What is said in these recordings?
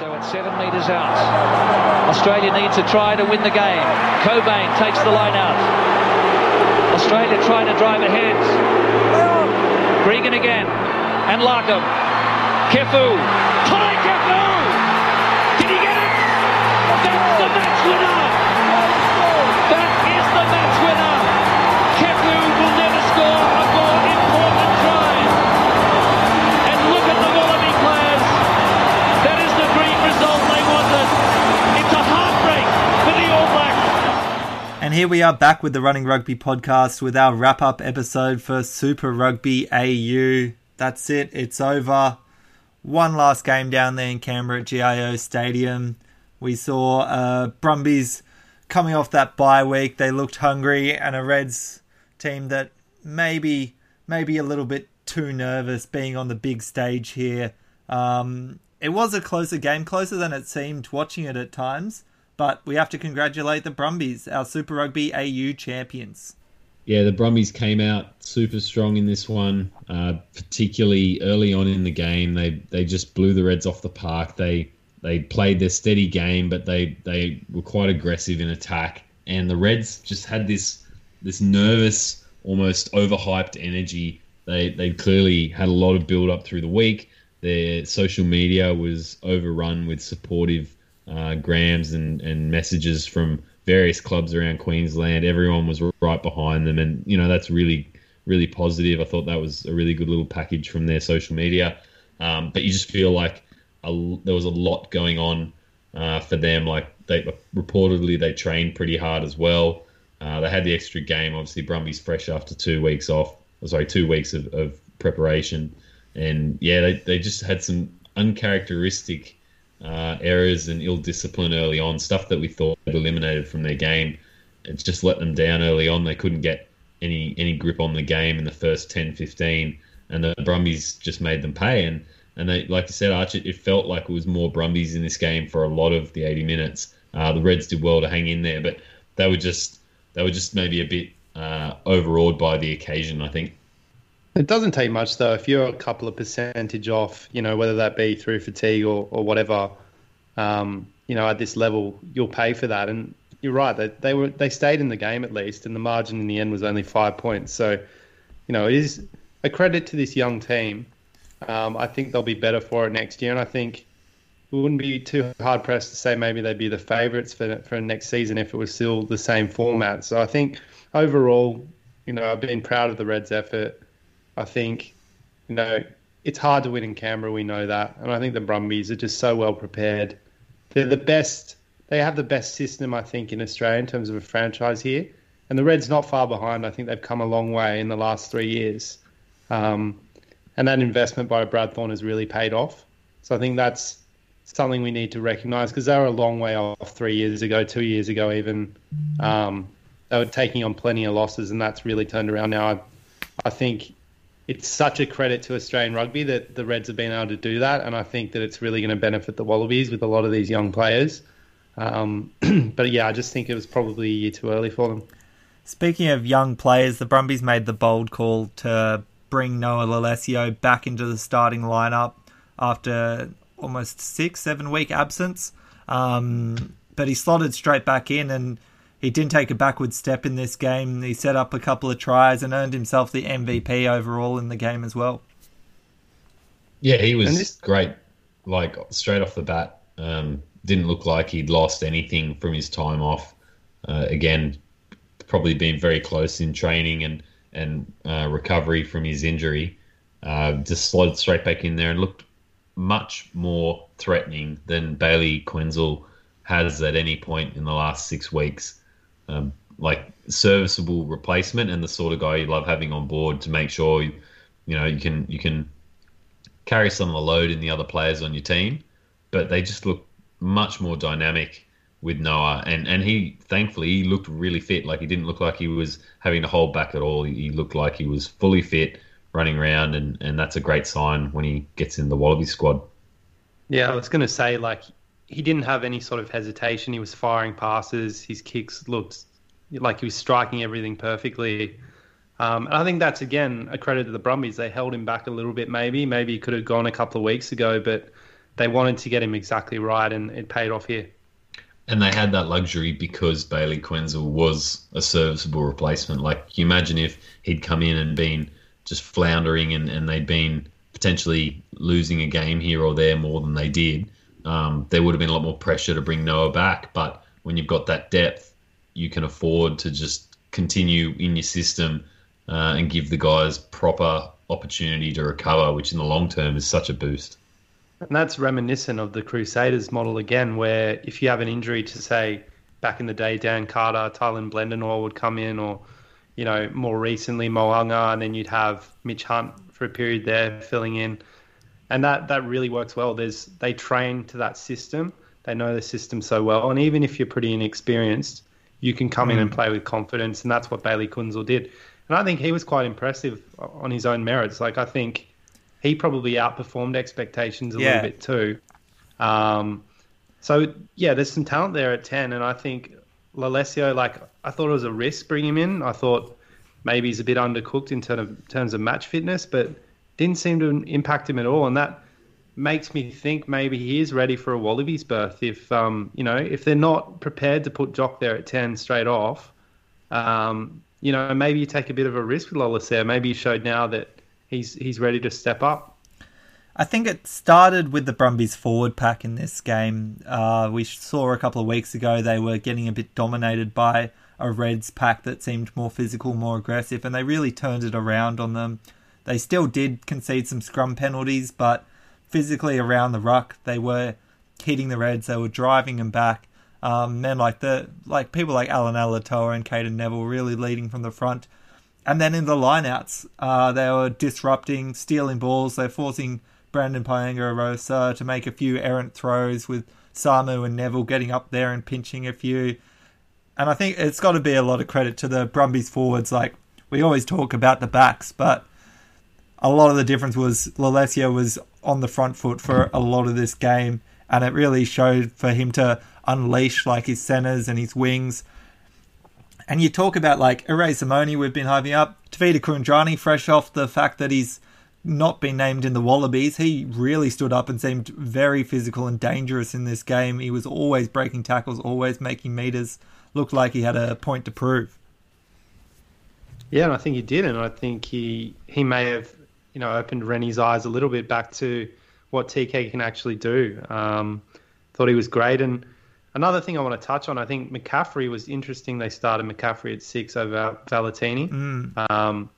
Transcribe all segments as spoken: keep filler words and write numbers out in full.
So it's seven metres out. Australia needs to try to win the game. Cobain takes the line out. Australia trying to drive ahead. Gregan again. And Larkham. Kefu. Today Kefu! Did he get it? That's the match winner! That is the match winner! Kefu will never score a more important try. And look at the Wallaby players. That is the green result they wanted. It's a heartbreak for the All Blacks. And here we are back with the Running Rugby podcast with our wrap-up episode for Super Rugby A U. That's it. It's over. One last game down there in Canberra at G I O Stadium. We saw uh, Brumbies coming off that bye week. They looked hungry, and a Reds team that maybe maybe a little bit too nervous being on the big stage here. Um, it was a closer game, closer than it seemed watching it at times, but we have to congratulate the Brumbies, our Super Rugby A U champions. Yeah, the Brumbies came out super strong in this one, uh, particularly early on in the game. They they just blew the Reds off the park. They they played their steady game, but they, they were quite aggressive in attack. And the Reds just had this this nervous, almost overhyped energy. They they clearly had a lot of build up through the week. Their social media was overrun with supportive uh, grams and, and messages from various clubs around Queensland. Everyone was right behind them, and you know that's really, really positive. I thought that was a really good little package from their social media. Um, but you just feel like a, there was a lot going on uh, for them. Like they reportedly they trained pretty hard as well. Uh, they had the extra game. Obviously, Brumbies fresh after two weeks off. Sorry, two weeks of, of preparation, and yeah, they they just had some uncharacteristic Uh, errors and ill discipline early on, stuff that we thought had eliminated from their game. It's just let them down early on. They couldn't get any any grip on the game in the first ten fifteen, and the Brumbies just made them pay. And, and they, like you said, Arch, it, it felt like it was more Brumbies in this game for a lot of the eighty minutes. Uh, the Reds did well to hang in there, but they were just they were just maybe a bit uh, overawed by the occasion, I think. It doesn't take much, though. If you're a couple of percentage off, you know, whether that be through fatigue or, or whatever, um, you know, at this level, you'll pay for that. And you're right. They, they were they stayed in the game at least, and the margin in the end was only five points. So, you know, it is a credit to this young team. Um, I think they'll be better for it next year. And I think we wouldn't be too hard-pressed to say maybe they'd be the favourites for, for next season if it was still the same format. So I think overall, you know, I've been proud of the Reds' effort. I think, you know, it's hard to win in Canberra. We know that. And I think the Brumbies are just so well prepared. They're the best. They have the best system, I think, in Australia in terms of a franchise here. And the Reds not far behind. I think they've come a long way in the last three years. Um, and that investment by Brad Thorne has really paid off. So I think that's something we need to recognise, because they were a long way off three years ago, two years ago even. Um, they were taking on plenty of losses, and that's really turned around now. I, I think... It's such a credit to Australian rugby that the Reds have been able to do that, and I think that it's really going to benefit the Wallabies with a lot of these young players. Um, but yeah, I just think it was probably a year too early for them. Speaking of young players, the Brumbies made the bold call to bring Noah Lolesio back into the starting lineup after almost six, seven-week absence. Um, but he slotted straight back in, and he didn't take a backward step in this game. He set up a couple of tries and earned himself the M V P overall in the game as well. Yeah, he was this- great. Like, straight off the bat, um, didn't look like he'd lost anything from his time off. Uh, again, probably been very close in training and, and uh, recovery from his injury. Uh, just slotted straight back in there and looked much more threatening than Bailey Kuenzle has at any point in the last six weeks. Um, like serviceable replacement and the sort of guy you love having on board to make sure you, you know you can you can carry some of the load in the other players on your team, but they just look much more dynamic with Noah, and and he thankfully he looked really fit. Like, he didn't look like he was having to hold back at all. He looked like he was fully fit, running around, and and that's a great sign when he gets in the Wallaby squad. Yeah, I was going to say, like, he didn't have any sort of hesitation. He was firing passes. His kicks looked like he was striking everything perfectly. Um, and I think that's, again, a credit to the Brumbies. They held him back a little bit maybe. Maybe he could have gone a couple of weeks ago, but they wanted to get him exactly right, and it paid off here. And they had that luxury because Bailey Kuenzle was a serviceable replacement. Like, you imagine if he'd come in and been just floundering and, and they'd been potentially losing a game here or there more than they did, um, there would have been a lot more pressure to bring Noah back. But when you've got that depth, you can afford to just continue in your system uh, and give the guys proper opportunity to recover, which in the long term is such a boost. And that's reminiscent of the Crusaders model again, where if you have an injury to, say, back in the day, Dan Carter, Tylan Blendenor would come in, or, you know, more recently, Mo'unga, and then you'd have Mitch Hunt for a period there filling in. And that, that really works well. There's They train to that system. They know the system so well. And even if you're pretty inexperienced, you can come mm. in and play with confidence, and that's what Bailey Kuenzle did. And I think he was quite impressive on his own merits. Like, I think... he probably outperformed expectations a yeah. little bit too. Um, so, yeah, there's some talent there at ten. And I think Lolesio, like, I thought it was a risk bringing him in. I thought maybe he's a bit undercooked in term of, terms of match fitness, but didn't seem to impact him at all. And that makes me think maybe he is ready for a Wallabies berth. If, um, you know, if they're not prepared to put Jock there at ten straight off, um, you know, maybe you take a bit of a risk with Lolesio. Maybe you showed now that He's he's ready to step up. I think it started with the Brumbies forward pack in this game. Uh, we saw a couple of weeks ago they were getting a bit dominated by a Reds pack that seemed more physical, more aggressive, and they really turned it around on them. They still did concede some scrum penalties, but physically around the ruck, they were hitting the Reds. They were driving them back. Um, men like the like people like Alan Alalatoa and Caden Neville really leading from the front. And then in the lineouts, uh, they were disrupting, stealing balls. They're forcing Brandon Pianga-Rosa to make a few errant throws, with Samu and Neville getting up there and pinching a few. And I think it's got to be a lot of credit to the Brumbies forwards. Like, we always talk about the backs, but a lot of the difference was Lolesio was on the front foot for a lot of this game. And it really showed for him to unleash, like, his centres and his wings. And you talk about, like, Irae Simone, we've been hyping up. Tevita Kuridrani, fresh off the fact that he's not been named in the Wallabies, he really stood up and seemed very physical and dangerous in this game. He was always breaking tackles, always making meters. Looked like he had a point to prove. Yeah, and I think he did. And I think he he may have, you know, opened Rennie's eyes a little bit back to what T K can actually do. Um, thought he was great. And another thing I want to touch on, I think McCaffrey was interesting. They started McCaffrey at six over Valatini, mm. um,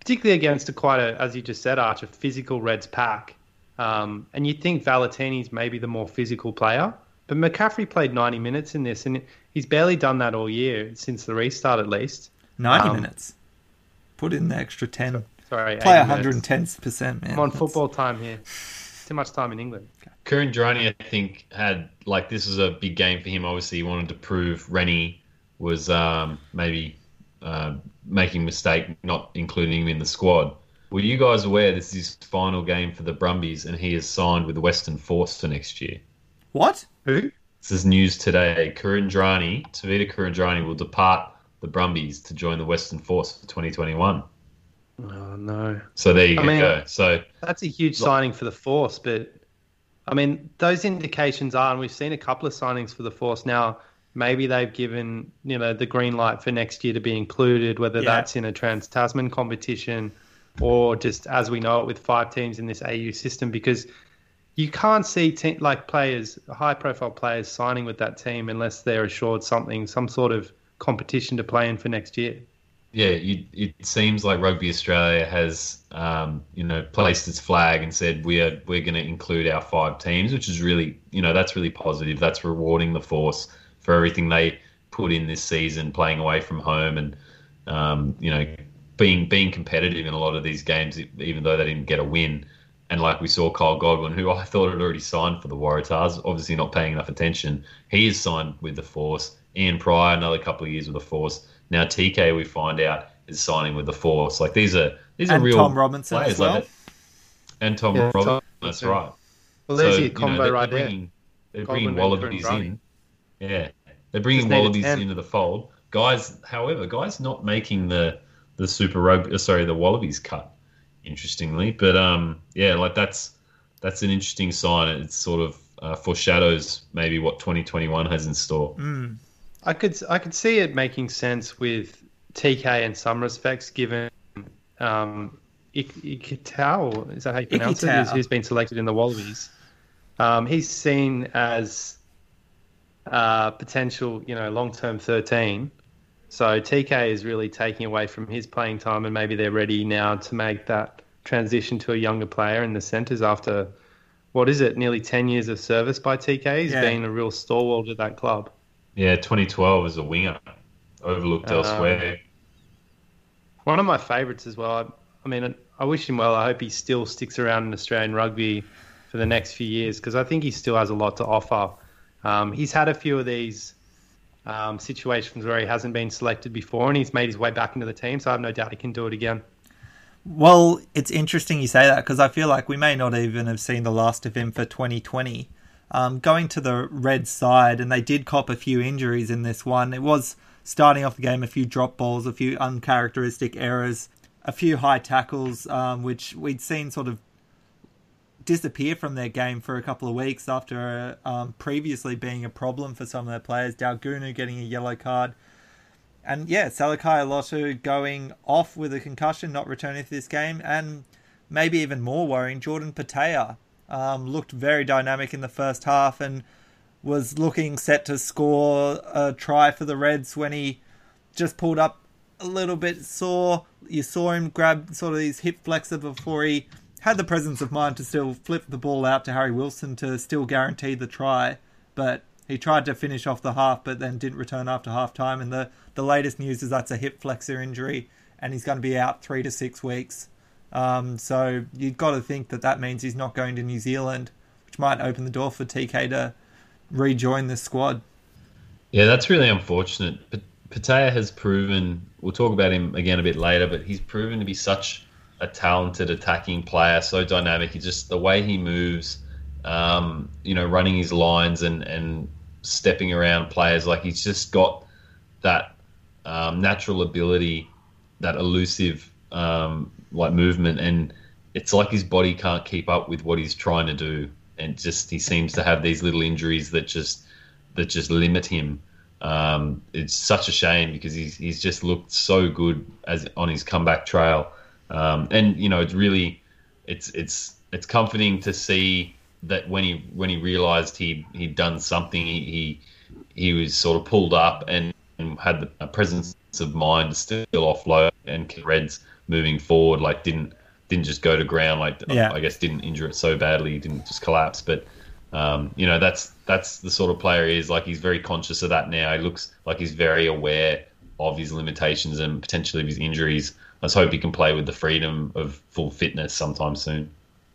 particularly against a quite a, as you just said, Arch, a physical Reds pack. Um, and you'd think Valatini's maybe the more physical player, but McCaffrey played ninety minutes in this, and he's barely done that all year since the restart, at least. ninety um, minutes. Put in the extra ten. Sorry, play one hundred ten percent, man. I'm on That's... football time here. Too much time in England. Kuridrani, I think, had, like, this was a big game for him. Obviously, he wanted to prove Rennie was um, maybe uh, making a mistake not including him in the squad. Were you guys aware this is his final game for the Brumbies and he is signed with the Western Force for next year? What? Who? This is news today. Kuridrani, Tevita Kuridrani, will depart the Brumbies to join the Western Force for twenty twenty-one. Oh, no. So there you I mean, go. So that's a huge like, signing for the Force, but I mean, those indications are, and we've seen a couple of signings for the Force now, maybe they've given, you know, the green light for next year to be included, whether yeah. that's in a Trans-Tasman competition or just as we know it with five teams in this A U system, because you can't see te- like players, high-profile players signing with that team unless they're assured something, some sort of competition to play in for next year. Yeah, you, it seems like Rugby Australia has, um, you know, placed its flag and said we are we're going to include our five teams, which is really, you know, that's really positive. That's rewarding the Force for everything they put in this season, playing away from home and, um, you know, being being competitive in a lot of these games, even though they didn't get a win. And like we saw Kyle Godwin, who I thought had already signed for the Waratahs, obviously not paying enough attention. He is signed with the Force. Ian Pryor, another couple of years with the Force. Now T K, we find out, is signing with the Force. Like these are these and are real Tom Robinson players, as well. Like and Tom yeah, Robinson, Tom, that's yeah. right. Well, there's so, your combo you know, they're, right they're bringing, there. They're bringing Wallabies in. Yeah, they're bringing Wallabies into the fold. Guys, however, guys not making the the Super Rugby, sorry, the Wallabies cut. Interestingly, but um, yeah, like that's that's an interesting sign. It sort of uh, foreshadows maybe what twenty twenty-one has in store. Mm. I could I could see it making sense with T K in some respects, given um, Ikitau, is that how you pronounce it? Who's been selected in the Wallabies. Um, he's seen as uh, potential, you know, long-term thirteen. So T K is really taking away from his playing time, and maybe they're ready now to make that transition to a younger player in the centres after, what is it, nearly ten years of service by T K. He's yeah. been a real stalwart at that club. Yeah, twenty twelve as a winger, overlooked um, elsewhere. One of my favourites as well. I, I mean, I wish him well. I hope he still sticks around in Australian rugby for the next few years, because I think he still has a lot to offer. Um, he's had a few of these um, situations where he hasn't been selected before, and he's made his way back into the team, so I have no doubt he can do it again. Well, it's interesting you say that, because I feel like we may not even have seen the last of him for twenty twenty. Um, going to the red side, and they did cop a few injuries in this one. It was starting off the game, a few drop balls, a few uncharacteristic errors, a few high tackles, um, which we'd seen sort of disappear from their game for a couple of weeks after um, previously being a problem for some of their players. Daugunu getting a yellow card. And yeah, Salakaia-Lotu going off with a concussion, not returning to this game. And maybe even more worrying, Jordan Petaia um, looked very dynamic in the first half and was looking set to score a try for the Reds when he just pulled up a little bit sore. You saw him grab sort of these hip flexor before he had the presence of mind to still flip the ball out to Harry Wilson to still guarantee the try. But he tried to finish off the half, but then didn't return after half-time. And the, the latest news is that's a hip flexor injury, and he's going to be out three to six weeks. Um, so you've got to think that that means he's not going to New Zealand, which might open the door for T K to rejoin the squad. Yeah, that's really unfortunate. But Petaia has proven, we'll talk about him again a bit later, but he's proven to be such a talented attacking player, so dynamic. It's just the way he moves, um, you know, running his lines and, and stepping around players. Like, he's just got that um, natural ability, that elusive um, like movement, and it's like his body can't keep up with what he's trying to do. And just he seems to have these little injuries that just that just limit him. Um, it's such a shame, because he's he's just looked so good as on his comeback trail. Um, and you know, it's really, it's it's it's comforting to see that when he when he realised he he'd done something, he he, he was sort of pulled up and, and had the presence of mind to still offload and Reds moving forward. Like didn't didn't just go to ground. Like yeah. I guess didn't injure it so badly. He didn't just collapse. But um, you know, that's that's the sort of player he is. Like, he's very conscious of that now. He looks like he's very aware of his limitations and potentially of his injuries. Let's hope he can play with the freedom of full fitness sometime soon.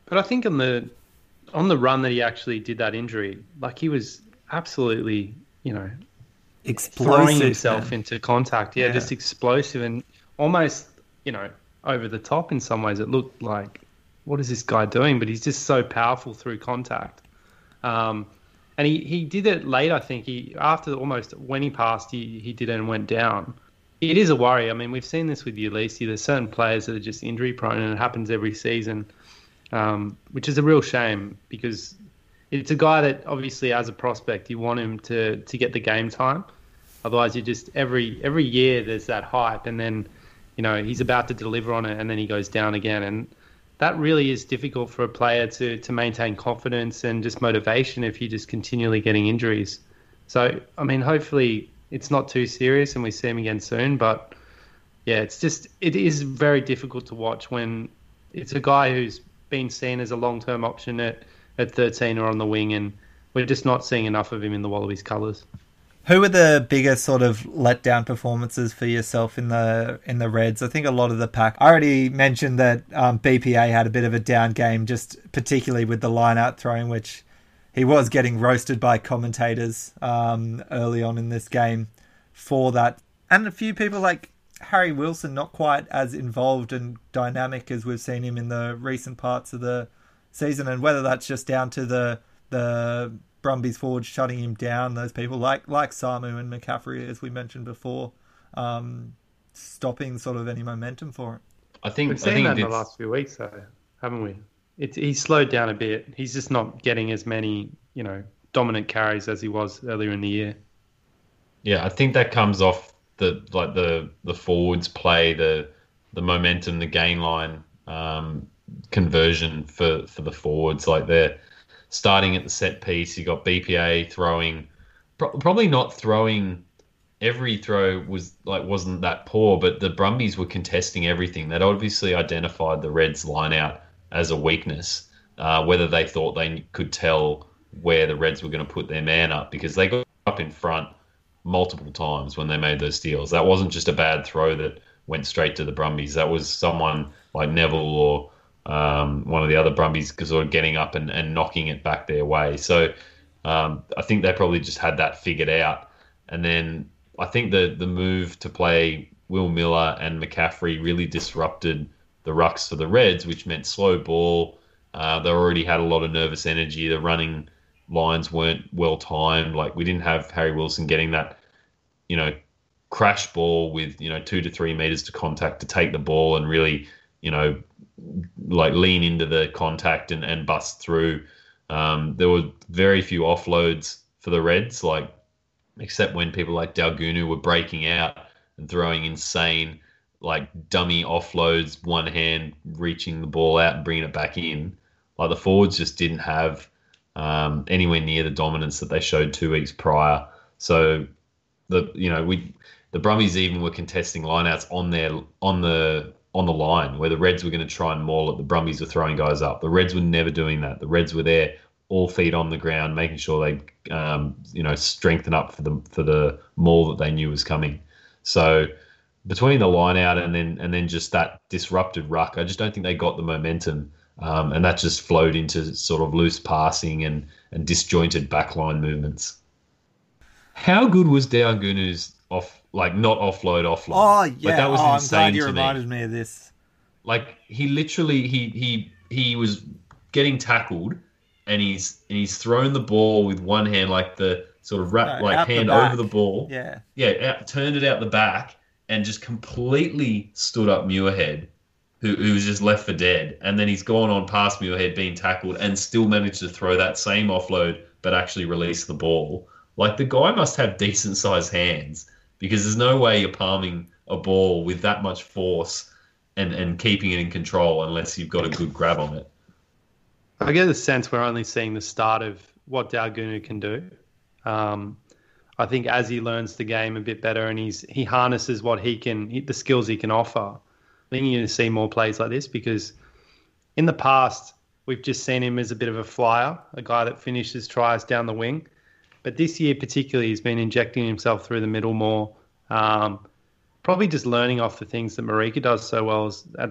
But I think on the on the run that he actually did that injury, like, he was absolutely, you know, explosive, throwing himself man. into contact. Yeah, yeah, just explosive and almost, you know, over the top in some ways. It looked like, what is this guy doing? But he's just so powerful through contact. Um, and he, he did it late, I think. He after almost when he passed, he, he did it and went down. It is a worry. I mean, we've seen this with Ulysses. There's certain players that are just injury prone, and it happens every season, um, which is a real shame, because it's a guy that obviously, as a prospect, you want him to, to get the game time. Otherwise, you just every every year there's that hype, and then, you know, he's about to deliver on it, and then he goes down again, and that really is difficult for a player to to maintain confidence and just motivation if you're just continually getting injuries. So, I mean, hopefully it's not too serious and we see him again soon. But yeah, it's just, it is very difficult to watch when it's a guy who's been seen as a long-term option at, at thirteen or on the wing, and we're just not seeing enough of him in the Wallabies colours. Who were the biggest sort of letdown performances for yourself in the in the Reds? I think a lot of the pack. I already mentioned that um, B P A had a bit of a down game, just particularly with the line-out throwing, which he was getting roasted by commentators um, early on in this game for that. And a few people like Harry Wilson, not quite as involved and dynamic as we've seen him in the recent parts of the season. And whether that's just down to the the Brumbies forward shutting him down, those people like, like Samu and McCaffrey, as we mentioned before, um, stopping sort of any momentum for him. I think, we've seen I think that in the last few weeks, though, haven't we? it's he's slowed down a bit. He's just not getting as many, you know, dominant carries as he was earlier in the year. Yeah, I think that comes off the like the the forwards play, the the momentum, the gain line um, conversion for for the forwards. Like they're starting at the set piece. You got B P A throwing, pro- probably not throwing. Every throw was like wasn't that poor, but the Brumbies were contesting everything. They'd obviously identified the Reds' line out as a weakness, uh, whether they thought they could tell where the Reds were going to put their man up, because they got up in front multiple times when they made those steals. That wasn't just a bad throw that went straight to the Brumbies. That was someone like Neville or um, one of the other Brumbies sort of getting up and, and knocking it back their way. So um, I think they probably just had that figured out. And then I think the, the move to play Will Miller and McCaffrey really disrupted the rucks for the Reds, which meant slow ball. Uh, they already had a lot of nervous energy. The running lines weren't well timed. Like, we didn't have Harry Wilson getting that, you know, crash ball with, you know, two to three metres to contact to take the ball and really, you know, like lean into the contact and, and bust through. Um, there were very few offloads for the Reds, like, except when people like Daugunu were breaking out and throwing insane, like, dummy offloads, one hand reaching the ball out and bringing it back in. Like, the forwards just didn't have um, anywhere near the dominance that they showed two weeks prior. So, the you know, we the Brumbies even were contesting lineouts on their on the on the line where the Reds were going to try and maul it. The Brumbies were throwing guys up. The Reds were never doing that. The Reds were there, all feet on the ground, making sure they, um, you know, strengthen up for the for the maul that they knew was coming. So between the line out and then and then just that disrupted ruck, I just don't think they got the momentum, um, and that just flowed into sort of loose passing and and disjointed backline movements. How good was Daugunu's off, like not offload offload? Oh yeah, like, that was oh, insane. I'm glad you reminded me. me of this. Like he literally he he he was getting tackled. And he's and he's thrown the ball with one hand, like the sort of wrap, no, like hand the over the ball. Yeah, yeah, out, turned it out the back and just completely stood up Muirhead, who who was just left for dead. And then he's gone on past Muirhead, being tackled, and still managed to throw that same offload, but actually release the ball. Like the guy must have decent sized hands, because there's no way you're palming a ball with that much force and and keeping it in control unless you've got a good grab on it. I get the sense we're only seeing the start of what Daugunu can do. Um, I think as he learns the game a bit better and he's he harnesses what he can, the skills he can offer, I think you're going to see more plays like this, because in the past we've just seen him as a bit of a flyer, a guy that finishes tries down the wing. But this year particularly he's been injecting himself through the middle more, um, probably just learning off the things that Marika does so well, as, uh,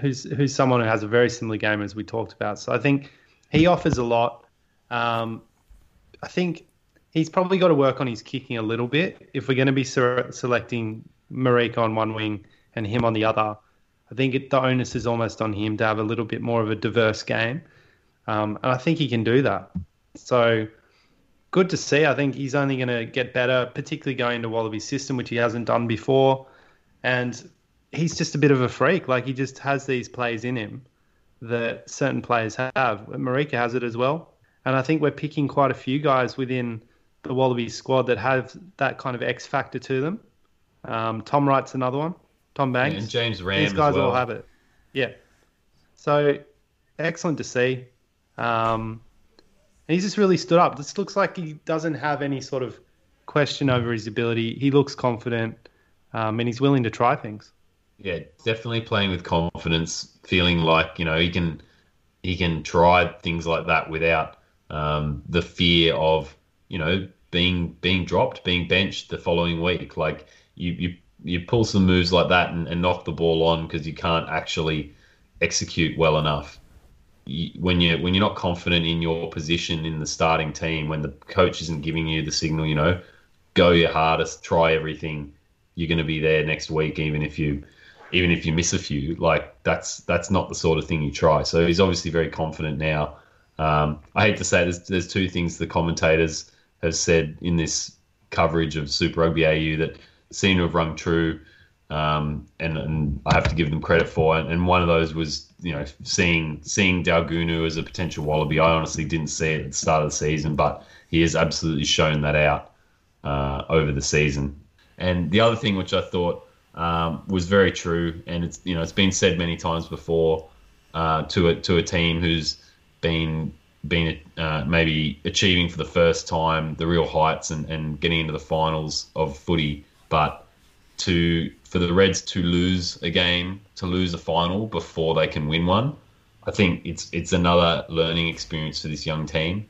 who's who's someone who has a very similar game as we talked about. So I think he offers a lot. Um, I think he's probably got to work on his kicking a little bit. If we're going to be ser- selecting Marika on one wing and him on the other, I think it, the onus is almost on him to have a little bit more of a diverse game. Um, and I think he can do that. So good to see. I think he's only going to get better, particularly going to Wallaby system, which he hasn't done before. And he's just a bit of a freak. Like, he just has these plays in him that certain players have. Marika has it as well. And I think we're picking quite a few guys within the Wallaby squad that have that kind of X factor to them. Um, Tom Wright's another one. Tom Banks. Yeah, and James Ram as well. These guys all have it. Yeah. So, excellent to see. Um, and he's just really stood up. This looks like he doesn't have any sort of question over his ability. He looks confident. Um, and he's willing to try things. Yeah, definitely playing with confidence, feeling like, you know, he can he can try things like that without um, the fear of, you know, being being dropped, being benched the following week. Like, you you, you pull some moves like that and, and knock the ball on because you can't actually execute well enough. You, when you when you're not confident in your position in the starting team, when the coach isn't giving you the signal, you know, go your hardest, try everything. You're going to be there next week, even if you, even if you miss a few. Like that's that's not the sort of thing you try. So he's obviously very confident now. Um, I hate to say there's there's two things the commentators have said in this coverage of Super Rugby A U that seem to have rung true. um, and, and I have to give them credit for. And, and one of those was, you know, seeing seeing Daugunu as a potential Wallaby. I honestly didn't see it at the start of the season, but he has absolutely shown that out uh, over the season. And the other thing which I thought um, was very true, and it's you know it's been said many times before uh, to a to a team who's been been uh, maybe achieving for the first time the real heights and, and getting into the finals of footy, but to for the Reds to lose a game, to lose a final before they can win one, I think it's it's another learning experience for this young team,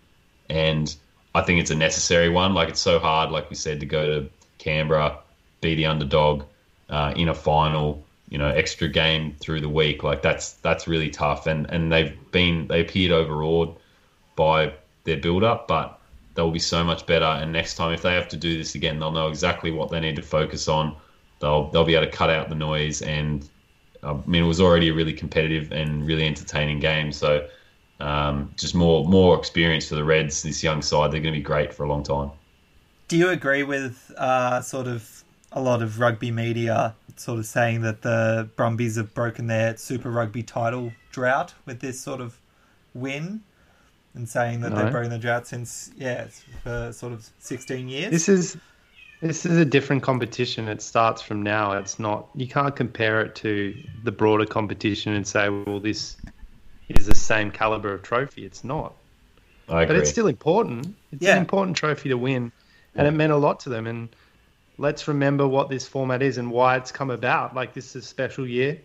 and I think it's a necessary one. Like, it's so hard, like we said, to go to Canberra, be the underdog uh, in a final, you know, extra game through the week. Like, that's that's really tough, and and they've been they appeared overawed by their build-up, but they'll be so much better. And next time, if they have to do this again, they'll know exactly what they need to focus on. They'll they'll be able to cut out the noise. And I mean, it was already a really competitive and really entertaining game. So um, just more more experience for the Reds, this young side. They're going to be great for a long time. Do you agree with uh, sort of a lot of rugby media sort of saying that the Brumbies have broken their Super Rugby title drought with this sort of win, and saying that no. they've broken the drought since yeah for sort of sixteen years? This is this is a different competition. It starts from now. It's not you can't compare it to the broader competition and say, well, this is the same caliber of trophy. It's not. I agree. But it's still important. It's yeah. an important trophy to win. And it meant a lot to them. And let's remember what this format is and why it's come about. Like, this is a special year,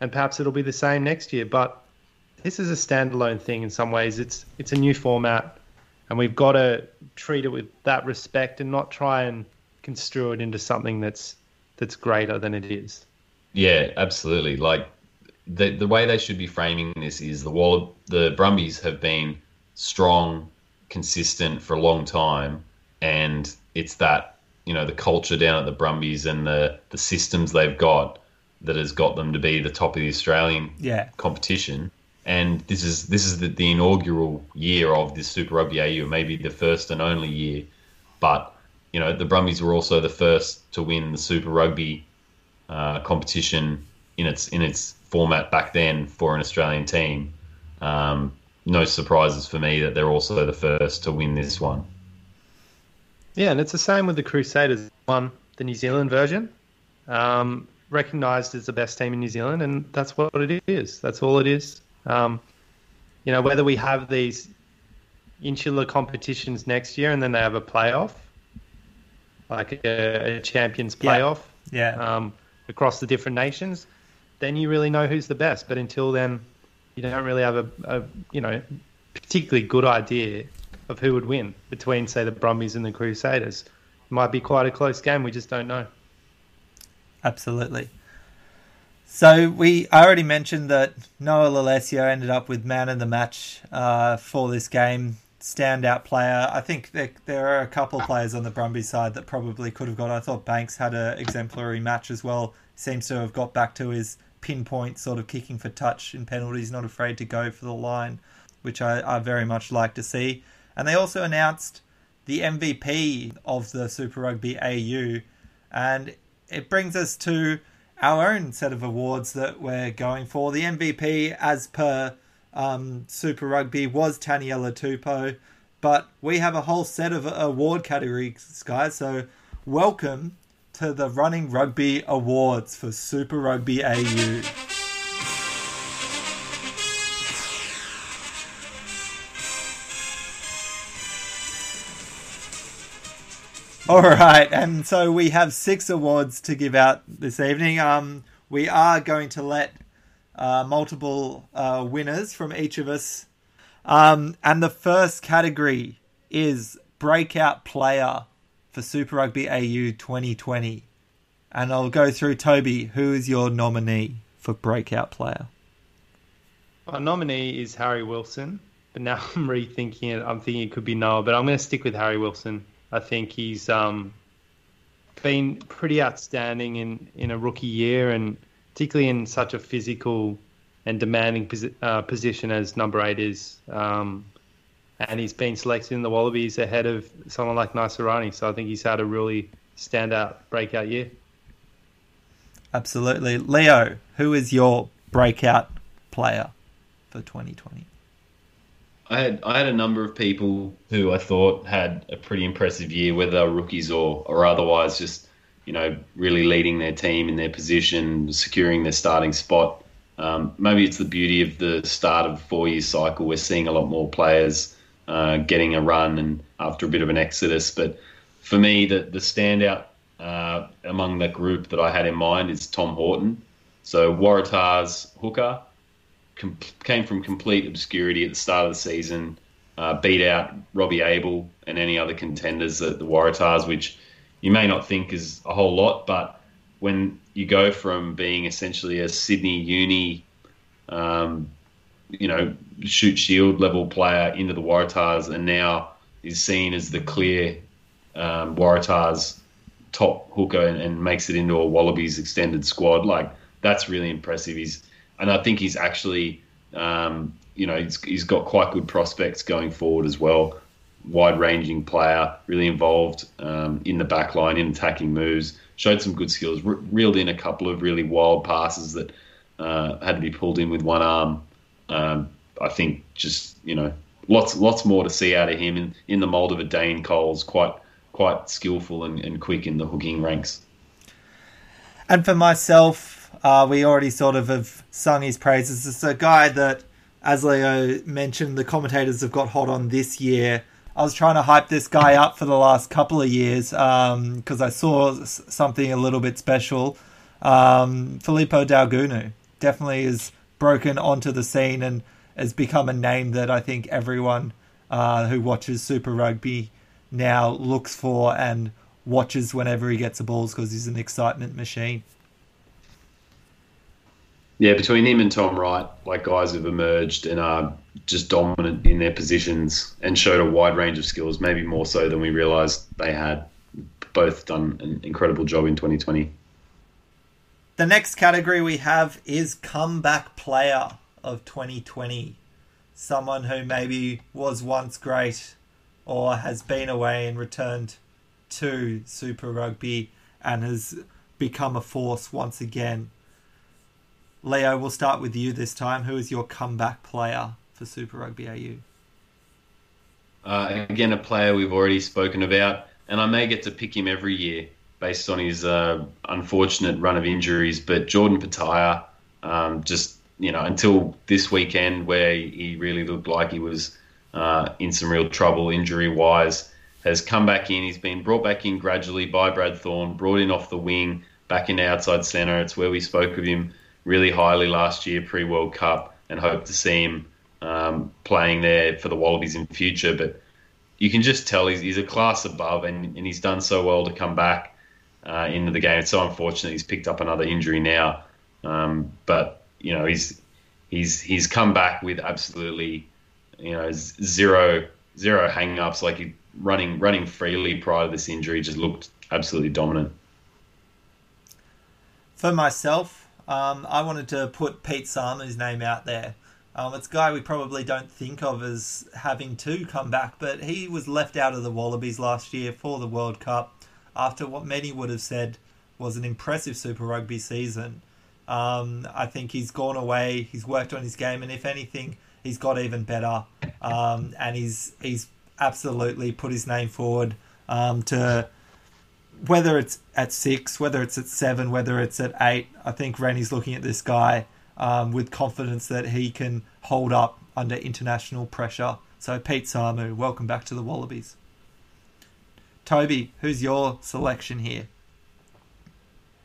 and perhaps it'll be the same next year. But this is a standalone thing in some ways. It's it's a new format, and we've got to treat it with that respect and not try and construe it into something that's that's greater than it is. Yeah, absolutely. Like, the the way they should be framing this is the Wall the Brumbies have been strong, consistent for a long time. And it's that, you know, the culture down at the Brumbies and the, the systems they've got that has got them to be the top of the Australian yeah. competition. And this is this is the, the inaugural year of this Super Rugby A U, maybe the first and only year. But, you know, the Brumbies were also the first to win the Super Rugby uh, competition in its in its format back then for an Australian team. Um, no surprises for me that they're also the first to win this one. Yeah, and it's the same with the Crusaders. Won the New Zealand version, um, recognised as the best team in New Zealand, and that's what it is. That's all it is. Um, you know, whether we have these insular competitions next year and then they have a playoff, like a, a champions playoff yeah. Yeah. Um, across the different nations, then you really know who's the best. But until then, you don't really have a, a you know, particularly good idea of who would win between, say, the Brumbies and the Crusaders. It might be quite a close game. We just don't know. Absolutely. So we I already mentioned that Noah Lolesio ended up with man of the match uh, for this game. Standout player. I think there, there are a couple of players on the Brumbies side that probably could have got. I thought Banks had an exemplary match as well. Seems to have got back to his pinpoint sort of kicking for touch and penalties, not afraid to go for the line, which I, I very much like to see. And they also announced the M V P of the Super Rugby A U. And it brings us to our own set of awards that we're going for. The M V P, as per um, Super Rugby, was Taniela Tupou. But we have a whole set of award categories, guys. So welcome to the Running Rugby Awards for Super Rugby A U. All right, and so we have six awards to give out this evening. Um, we are going to let uh, multiple uh, winners from each of us. Um, and the first category is Breakout Player for Super Rugby A U twenty twenty. And I'll go through, Toby, who is your nominee for Breakout Player? Our nominee is Harry Wilson, but now I'm rethinking it. I'm thinking it could be Noah, but I'm going to stick with Harry Wilson. I think he's um, been pretty outstanding in, in a rookie year, and particularly in such a physical and demanding posi- uh, position as number eight is. Um, and he's been selected in the Wallabies ahead of someone like Nice Arani. So I think he's had a really standout breakout year. Absolutely. Leo, who is your breakout player for twenty twenty? I had I had a number of people who I thought had a pretty impressive year, whether they were rookies or, or otherwise, just, you know, really leading their team in their position, securing their starting spot. Um, maybe it's the beauty of the start of a four-year cycle. We're seeing a lot more players uh, getting a run and after a bit of an exodus. But for me, the, the standout uh, among that group that I had in mind is Tom Horton. So Waratah's hooker com- came from complete obscurity at the start of the season, uh, beat out Robbie Abel and any other contenders at the Waratahs, which you may not think is a whole lot, but when you go from being essentially a Sydney uni, um, you know, shoot shield level player into the Waratahs, and now is seen as the clear um, Waratahs top hooker and, and makes it into a Wallabies extended squad. Like, that's really impressive. He's, and I think he's actually, um, you know, he's, he's got quite good prospects going forward as well. Wide-ranging player, really involved um, in the back line, in attacking moves, showed some good skills, re- reeled in a couple of really wild passes that uh, had to be pulled in with one arm. Um, I think just, you know, lots lots more to see out of him in, in the mould of a Dane Coles, quite quite skillful and, and quick in the hooking ranks. And for myself, uh, we already sort of have sung his praises. It's a guy that, as Leo mentioned, the commentators have got hot on this year. I was trying to hype this guy up for the last couple of years because um, I saw s- something a little bit special. Um, Filipo Daugunu definitely has broken onto the scene and has become a name that I think everyone uh, who watches Super Rugby now looks for and watches whenever he gets the balls because he's an excitement machine. Yeah, between him and Tom Wright, like, guys have emerged and are just dominant in their positions and showed a wide range of skills, maybe more so than we realised they had. Both done an incredible job in twenty twenty. The next category we have is comeback player of twenty twenty. Someone who maybe was once great or has been away and returned to Super Rugby and has become a force once again. Leo, we'll start with you this time. Who is your comeback player for Super Rugby A U? Uh, again, a player we've already spoken about, and I may get to pick him every year based on his uh, unfortunate run of injuries, but Jordan Petaia, um, just, you know, until this weekend where he really looked like he was uh, in some real trouble injury-wise, has come back in. He's been brought back in gradually by Brad Thorne, brought in off the wing, back into outside centre. It's where we spoke of him really highly last year pre-World Cup and hope to see him um, playing there for the Wallabies in future. But you can just tell he's, he's a class above and, and he's done so well to come back uh, into the game. It's so unfortunate he's picked up another injury now. Um, but, you know, he's he's he's come back with absolutely, you know, zero, zero hang-ups. Like, he running, running freely prior to this injury, just looked absolutely dominant. For myself, Um, I wanted to put Pete Samu's name out there. Um, it's a guy we probably don't think of as having to come back, but he was left out of the Wallabies last year for the World Cup after what many would have said was an impressive Super Rugby season. Um, I think he's gone away, he's worked on his game, and if anything, he's got even better. Um, and he's he's absolutely put his name forward um, to... Whether it's at six, whether it's at seven, whether it's at eight, I think Rennie's looking at this guy um, with confidence that he can hold up under international pressure. So Pete Samu, welcome back to the Wallabies. Toby, who's your selection here?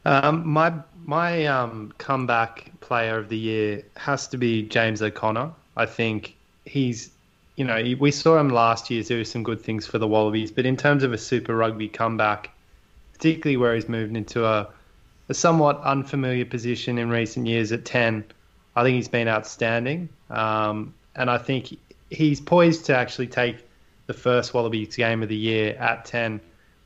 Um, my my um, comeback player of the year has to be James O'Connor. I think he's, you know, we saw him last year do some good things for the Wallabies, but in terms of a Super Rugby comeback, particularly where he's moved into a, a somewhat unfamiliar position in recent years at ten. I think he's been outstanding. Um, and I think he's poised to actually take the first Wallabies game of the year at ten,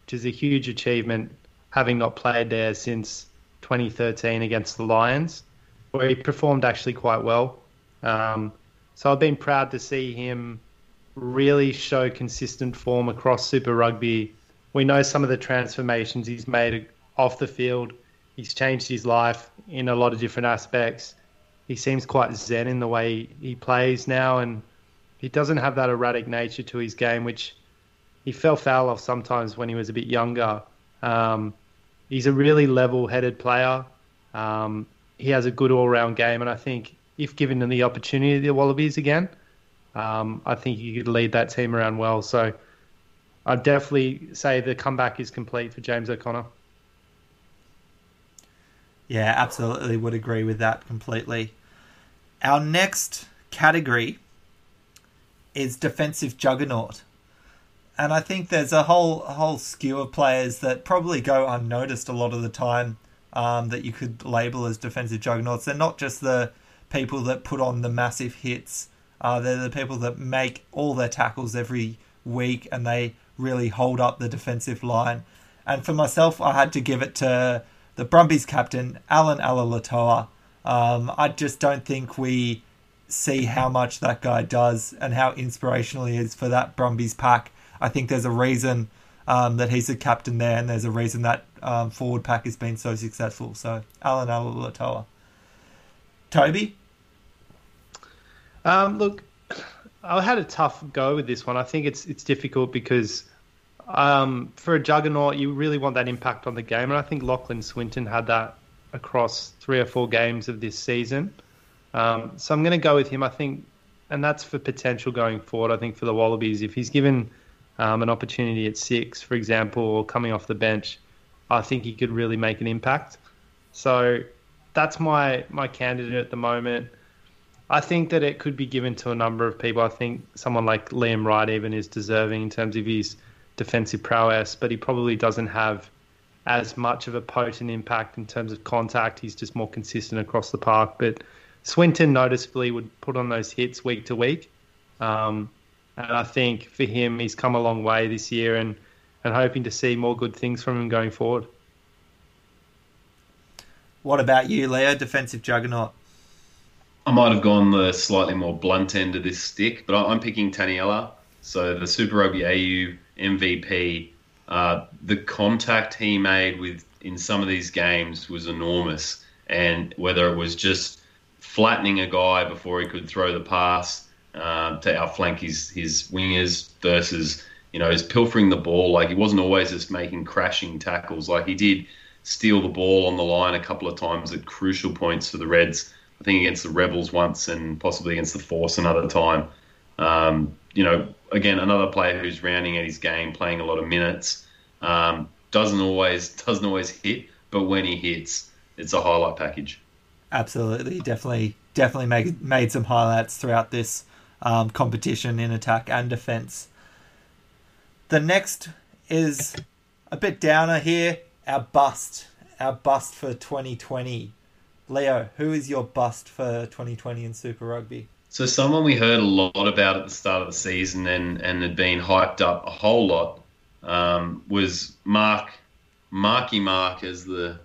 which is a huge achievement, having not played there since twenty thirteen against the Lions, where he performed actually quite well. Um, so I've been proud to see him really show consistent form across Super Rugby. We know some of the transformations he's made off the field He's changed his life in a lot of different aspects. He seems quite zen in the way he plays now, and he doesn't have that erratic nature to his game, which he fell foul of sometimes when he was a bit younger. Um, he's a really level-headed player. Um, he has a good all-round game, and I think if given the opportunity, the Wallabies again, um, I think he could lead that team around well. So I'd definitely say the comeback is complete for James O'Connor. Yeah, absolutely would agree with that completely. Our next category is defensive juggernaut. And I think there's a whole whole skew of players that probably go unnoticed a lot of the time um, that you could label as defensive juggernauts. They're not just the people that put on the massive hits. Uh, they're the people that make all their tackles every week and they really hold up the defensive line. And for myself, I had to give it to the Brumbies captain, Alan Alalatoa. Um, I just don't think we see how much that guy does and how inspirational he is for that Brumbies pack. I think there's a reason um, that he's the captain there, and there's a reason that um, forward pack has been so successful. So, Alan Alalatoa. Toby? Um, look, I had a tough go with this one. I think it's it's difficult because um, for a juggernaut, you really want that impact on the game. And I think Lachlan Swinton had that across three or four games of this season. Um, so I'm going to go with him, I think. And that's for potential going forward, I think, for the Wallabies. If he's given um, an opportunity at six, for example, or coming off the bench, I think he could really make an impact. So that's my, my candidate at the moment. I think that it could be given to a number of people. I think someone like Liam Wright even is deserving in terms of his defensive prowess, but he probably doesn't have as much of a potent impact in terms of contact. He's just more consistent across the park. But Swinton noticeably would put on those hits week to week. Um, and I think for him, he's come a long way this year and, and hoping to see more good things from him going forward. What about you, Leo, defensive juggernaut? I might have gone the slightly more blunt end of this stick, but I'm picking Taniela. So the Super Rugby A U M V P, uh, the contact he made with in some of these games was enormous. And whether it was just flattening a guy before he could throw the pass uh, to outflank his, his wingers versus, you know, his pilfering the ball. Like, he wasn't always just making crashing tackles. Like, he did steal the ball on the line a couple of times at crucial points for the Reds. I think against the Rebels once and possibly against the Force another time. Um, you know, again, another player who's rounding out his game, playing a lot of minutes, um, doesn't always doesn't always hit, but when he hits, it's a highlight package. Absolutely, definitely, definitely made made some highlights throughout this um, competition in attack and defence. The next is a bit downer here. Our bust, our bust for twenty twenty. Leo, who is your bust for twenty twenty in Super Rugby? So someone we heard a lot about at the start of the season and, and had been hyped up a whole lot um, was Mark, Marky Mark, as the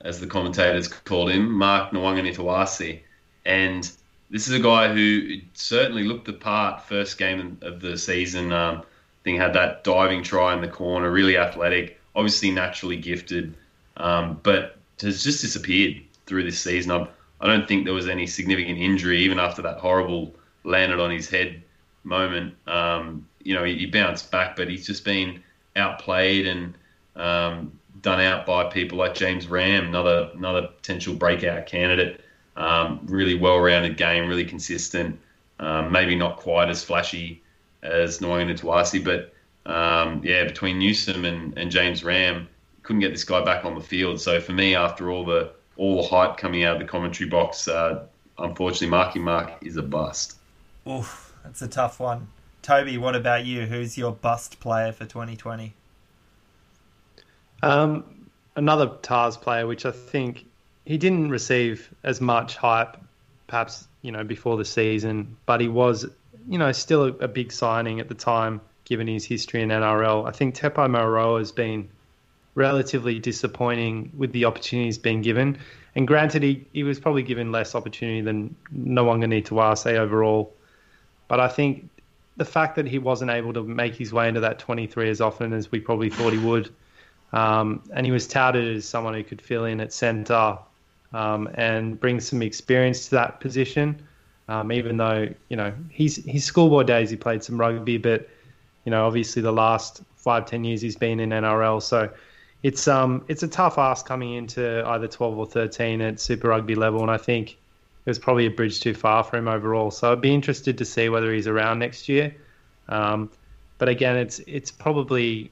as the commentators called him, Mark Nawaqanitawase. And this is a guy who certainly looked the part first game of the season. Um, I think had that diving try in the corner, really athletic, obviously naturally gifted, um, but has just disappeared through this season. I, I don't think there was any significant injury, even after that horrible landed on his head moment. Um, you know, he, he bounced back, but he's just been outplayed and um, done out by people like James Ram, another another potential breakout candidate. Um, really well-rounded game, really consistent. Um, maybe not quite as flashy as Nawaqanitawase, but um, yeah, between Newsom and, and James Ram, couldn't get this guy back on the field. So for me, after all the all the hype coming out of the commentary box, uh, unfortunately, Marky Mark is a bust. Oof, that's a tough one. Toby, what about you? Who's your bust player for twenty twenty? Um, another Tars player, which I think he didn't receive as much hype, perhaps, you know, before the season, but he was, you know, still a, a big signing at the time, given his history in N R L. I think Tepai Mauroa has been relatively disappointing with the opportunities being given. And granted, he, he was probably given less opportunity than Nawaqanitawase overall. But I think the fact that he wasn't able to make his way into that twenty-three as often as we probably thought he would Um, and he was touted as someone who could fill in at centre um, and bring some experience to that position. Um, even though, you know, he's, his schoolboy days, he played some rugby, but, you know, obviously the last five, ten years he's been in N R L. So it's um it's a tough ask coming into either twelve or thirteen at Super Rugby level. And I think it was probably a bridge too far for him overall. So I'd be interested to see whether he's around next year. Um, but again, it's it's probably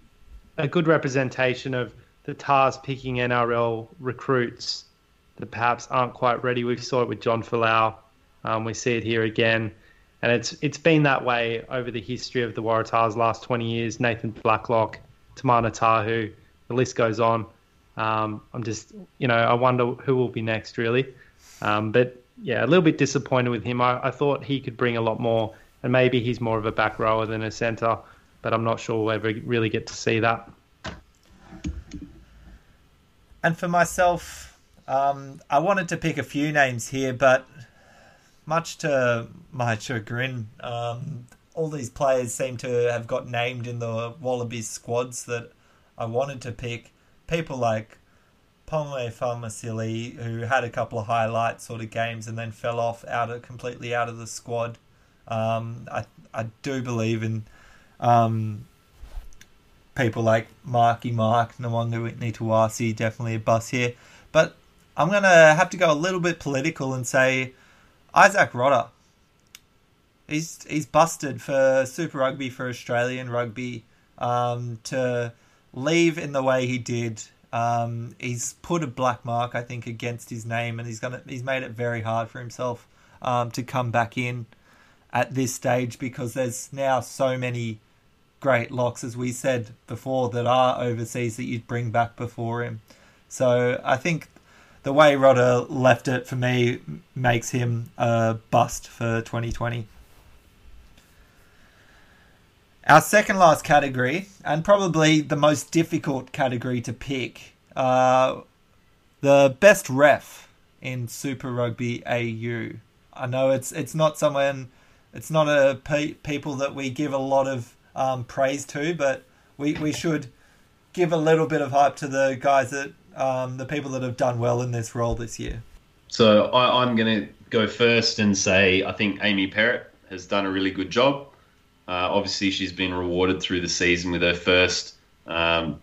a good representation of the Tars picking N R L recruits that perhaps aren't quite ready. We saw it with John Falau. Um, we see it here again. And it's it's been that way over the history of the Waratahs last twenty years. Nathan Blacklock, Tamana Tahu, the list goes on. Um, I'm just, you know, I wonder who will be next, really. Um, but, yeah, a little bit disappointed with him. I, I thought he could bring a lot more, and maybe he's more of a back rower than a centre, but I'm not sure we'll ever really get to see that. And for myself, um, I wanted to pick a few names here, but much to my chagrin, um, all these players seem to have got named in the Wallabies squads that I wanted to pick. People like Pongue Famasili, who had a couple of highlight sort of games and then fell off out of, completely out of the squad. Um, I I do believe in um, people like Marky Mark, Nawaqanitawase, definitely a bust here. But I'm going to have to go a little bit political and say Izack Rodda. He's he's busted for Super Rugby, for Australian rugby, um, to leave in the way he did. Um, he's put a black mark, I think, against his name, and he's gonna he's made it very hard for himself um, to come back in at this stage, because there's now so many great locks, as we said before, that are overseas that you'd bring back before him. So I think the way Rodda left it, for me, makes him a bust for twenty twenty. Our second last category, and probably the most difficult category to pick, uh, the best ref in Super Rugby A U. I know it's it's not someone, it's not a pe- people that we give a lot of um, praise to, but we, we should give a little bit of hype to the guys that Um, the people that have done well in this role this year. So I, I'm going to go first and say I think Amy Perrett has done a really good job. Uh, obviously, she's been rewarded through the season with her first um,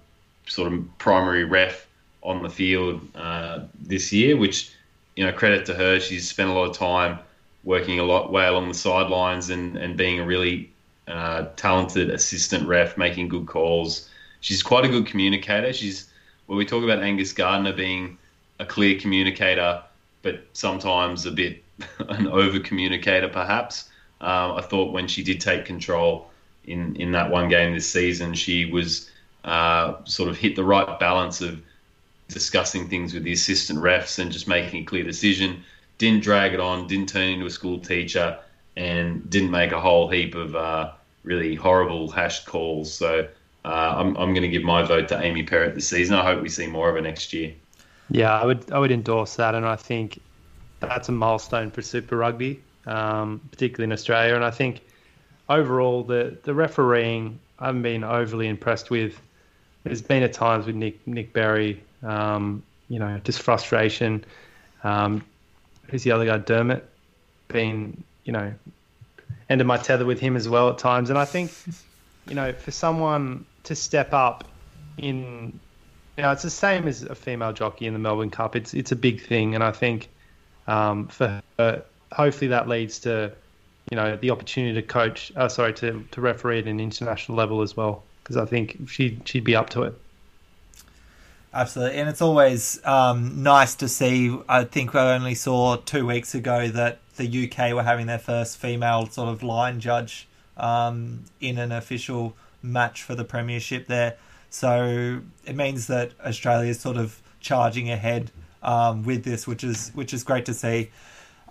sort of primary ref on the field uh, this year, which, you know, credit to her. She's spent a lot of time working a lot way along the sidelines and, and being a really uh, talented assistant ref, making good calls. She's quite a good communicator. She's Well, we talk about Angus Gardner being a clear communicator, but sometimes a bit an over-communicator, perhaps. Um, I thought when she did take control in, in that one game this season, she was uh, sort of hit the right balance of discussing things with the assistant refs and just making a clear decision. Didn't drag it on, didn't turn into a school teacher, and didn't make a whole heap of uh, really horrible hashed calls. So Uh, I'm I'm going to give my vote to Amy Perrett this season. I hope we see more of her next year. Yeah, I would I would endorse that, and I think that's a milestone for Super Rugby, um, particularly in Australia. And I think overall the, the refereeing I haven't been overly impressed with. There's been at times with Nick Nick Berry, um, you know, just frustration. Um, who's the other guy? Dermot, been you know, ended my tether with him as well at times. And I think, you know, for someone to step up in, you know, it's the same as a female jockey in the Melbourne Cup. It's it's a big thing. And I think um, for her, hopefully that leads to, you know, the opportunity to coach, uh, sorry, to, to referee at an international level as well, because I think she, she'd be up to it. Absolutely. And it's always um, nice to see. I think I only saw two weeks ago that the U K were having their first female sort of line judge Um, in an official match for the Premiership there. So it means that Australia is sort of charging ahead um, with this, which is which is great to see.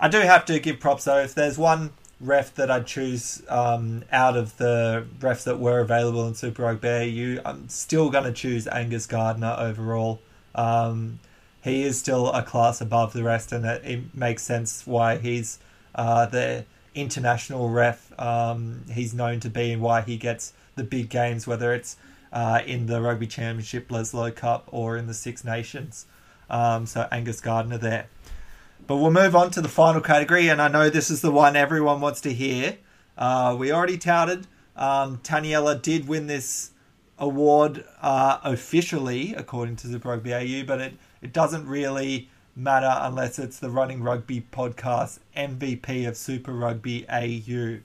I do have to give props though. If there's one ref that I'd choose um, out of the refs that were available in Super Rugby, you, I'm still going to choose Angus Gardner overall. Um, he is still a class above the rest, and it, it makes sense why he's uh, there. International ref um, he's known to be, and why he gets the big games, whether it's uh, in the Rugby Championship, Bledsoe Cup, or in the Six Nations. Um, so Angus Gardner there. But we'll move on to the final category, and I know this is the one everyone wants to hear. Uh, we already touted. Um, Taniela did win this award uh, officially, according to Zip Rugby A U, but it, it doesn't really matter unless it's the Running Rugby Podcast M V P of Super Rugby A U.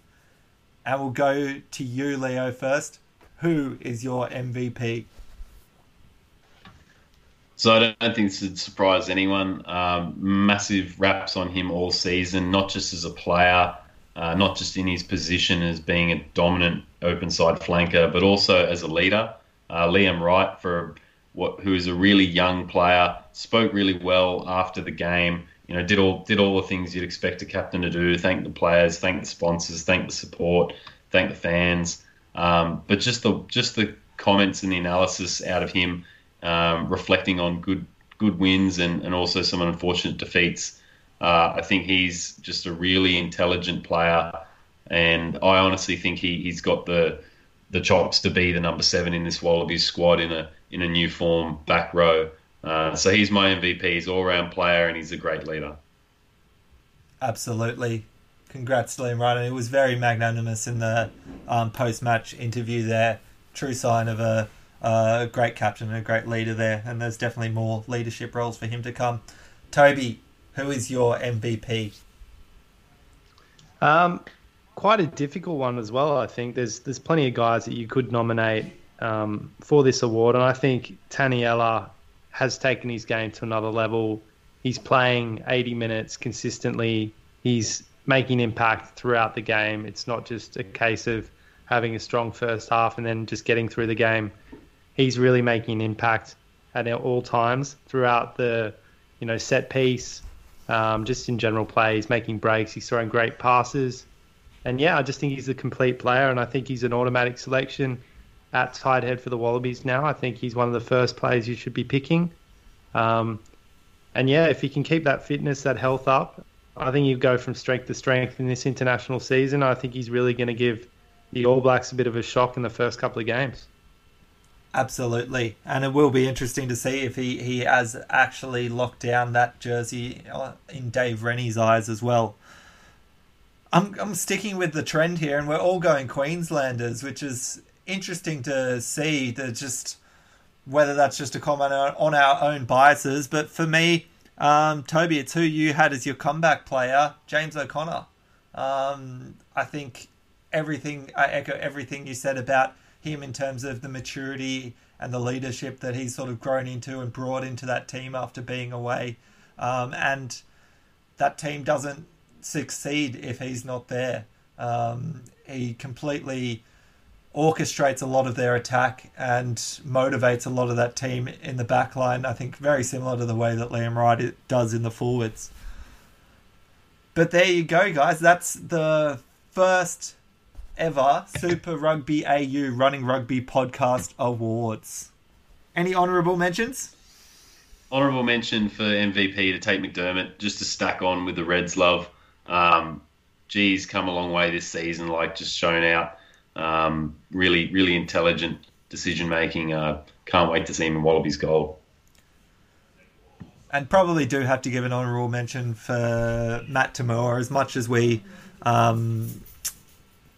And we'll go to you, Leo, first. Who is your M V P? So I don't think this would surprise anyone. Um, massive raps on him all season, not just as a player, uh, not just in his position as being a dominant open side flanker, but also as a leader. Uh, Liam Wright, for what, who is a really young player, spoke really well after the game. You know, did all did all the things you'd expect a captain to do. Thank the players, thank the sponsors, thank the support, thank the fans. Um, but just the just the comments and the analysis out of him, um, reflecting on good good wins and, and also some unfortunate defeats. Uh, I think he's just a really intelligent player, and I honestly think he he's got the the chops to be the number seven in this Wallabies squad in a in a new form back row. Uh, so he's my M V P. He's an all-round player, and he's a great leader. Absolutely. Congrats, Liam Wright. And it was very magnanimous in the um, post-match interview there. True sign of a, a great captain and a great leader there. And there's definitely more leadership roles for him to come. Toby, who is your M V P? Um, quite a difficult one as well, I think. There's there's plenty of guys that you could nominate um, for this award. And I think Taniela has taken his game to another level. He's playing eighty minutes consistently. He's making impact throughout the game. It's not just a case of having a strong first half and then just getting through the game. He's really making an impact at all times throughout the, you know, set piece, um, just in general play. He's making breaks. He's throwing great passes. And yeah, I just think he's a complete player, and I think he's an automatic selection at tight head for the Wallabies now. I think he's one of the first players you should be picking. Um, and yeah, if he can keep that fitness, that health up, I think he'll go from strength to strength in this international season. I think he's really going to give the All Blacks a bit of a shock in the first couple of games. Absolutely. And it will be interesting to see if he, he has actually locked down that jersey in Dave Rennie's eyes as well. I'm, I'm sticking with the trend here, and we're all going Queenslanders, which is interesting to see that, just whether that's just a comment on our own biases. But for me, um, Toby, it's who you had as your comeback player, James O'Connor. Um, I think everything, I echo everything you said about him in terms of the maturity and the leadership that he's sort of grown into and brought into that team after being away. Um, and that team doesn't succeed if he's not there. Um, he completely orchestrates a lot of their attack and motivates a lot of that team in the back line. I think very similar to the way that Liam Wright does in the forwards. But there you go, guys. That's the first ever Super Rugby A U Running Rugby Podcast Awards. Any honourable mentions? Honourable mention for M V P to Tate McDermott, just to stack on with the Reds love. Um, geez, come a long way this season, like just shown out. Um, really, really intelligent decision-making. Uh, can't wait to see him in Wallabies goal. And probably do have to give an honourable mention for Matt Tamua. As much as we um,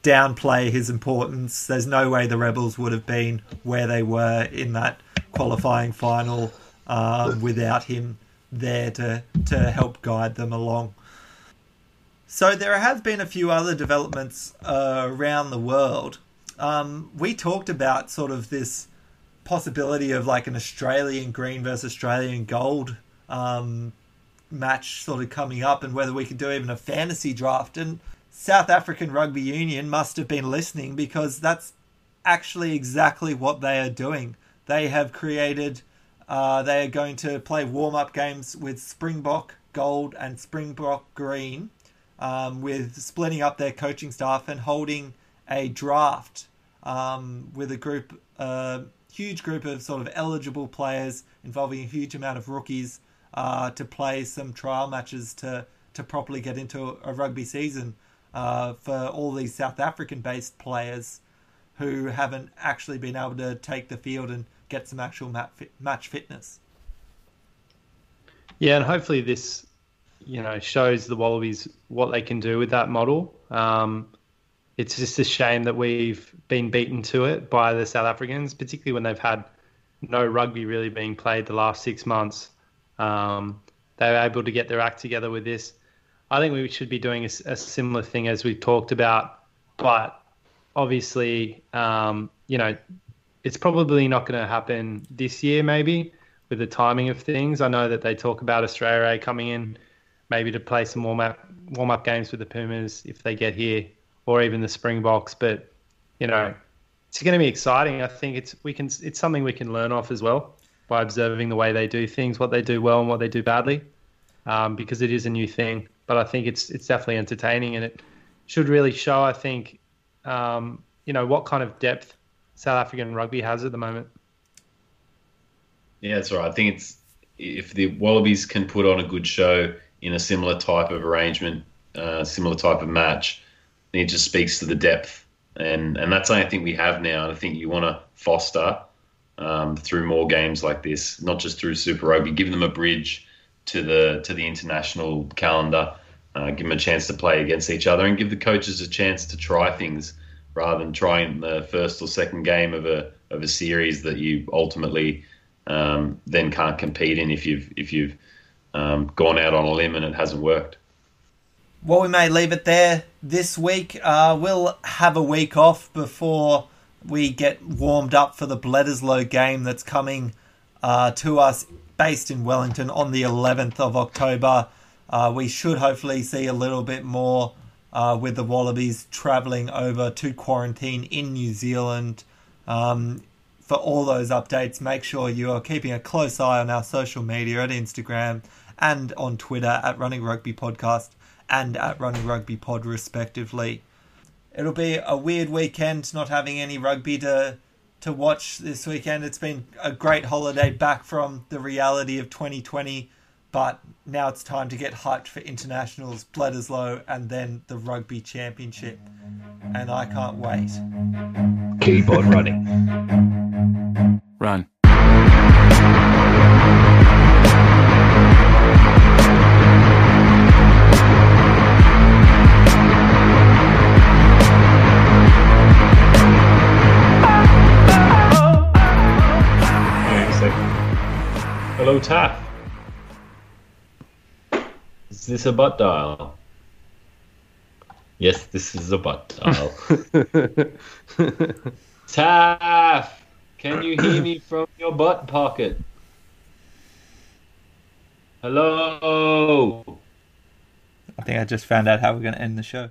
downplay his importance, there's no way the Rebels would have been where they were in that qualifying final um, without him there to, to help guide them along. So there have been a few other developments uh, around the world. Um, we talked about sort of this possibility of like an Australian green versus Australian gold um, match sort of coming up, and whether we could do even a fantasy draft. And South African Rugby Union must have been listening, because that's actually exactly what they are doing. They have created, uh, they are going to play warm-up games with Springbok Gold and Springbok Green, Um, with splitting up their coaching staff and holding a draft um, with a group, a uh, huge group of sort of eligible players involving a huge amount of rookies uh, to play some trial matches to, to properly get into a rugby season uh, for all these South African-based players who haven't actually been able to take the field and get some actual mat fit, match fitness. Yeah, and hopefully this, you know, shows the Wallabies what they can do with that model. Um, it's just a shame that we've been beaten to it by the South Africans, particularly when they've had no rugby really being played the last six months. Um, they were able to get their act together with this. I think we should be doing a, a similar thing as we've talked about, but obviously, um, you know, it's probably not going to happen this year, maybe, with the timing of things. I know that they talk about Australia A coming in maybe to play some warm-up warm-up games with the Pumas if they get here, or even the Springboks. But, you know, it's going to be exciting. I think it's we can it's something we can learn off as well by observing the way they do things, what they do well and what they do badly, um, because it is a new thing. But I think it's it's definitely entertaining, and it should really show, I think, um, you know, what kind of depth South African rugby has at the moment. Yeah, that's right. I think it's if the Wallabies can put on a good show in a similar type of arrangement, uh, similar type of match, then it just speaks to the depth. And and that's the only thing we have now. And I think you want to foster um, through more games like this, not just through Super Rugby, give them a bridge to the to the international calendar, uh, give them a chance to play against each other, and give the coaches a chance to try things rather than trying the first or second game of a of a series that you ultimately um, then can't compete in if you've if you've um, gone out on a limb and it hasn't worked. Well, we may leave it there this week. Uh, we'll have a week off before we get warmed up for the Bledisloe game that's coming uh, to us based in Wellington on the eleventh of October. Uh, we should hopefully see a little bit more uh, with the Wallabies travelling over to quarantine in New Zealand. Um, for all those updates, make sure you are keeping a close eye on our social media at Instagram and on Twitter at Running Rugby Podcast and at Running Rugby Pod, respectively. It'll be a weird weekend not having any rugby to to watch this weekend. It's been a great holiday back from the reality of twenty twenty, but now it's time to get hyped for internationals, Bledisloe, and then the Rugby Championship. And I can't wait. Keep on running. Run. Hello, Taff. Is this a butt dial? Yes, this is a butt dial. Taff, can you hear me from your butt pocket? Hello? I think I just found out how we're going to end the show.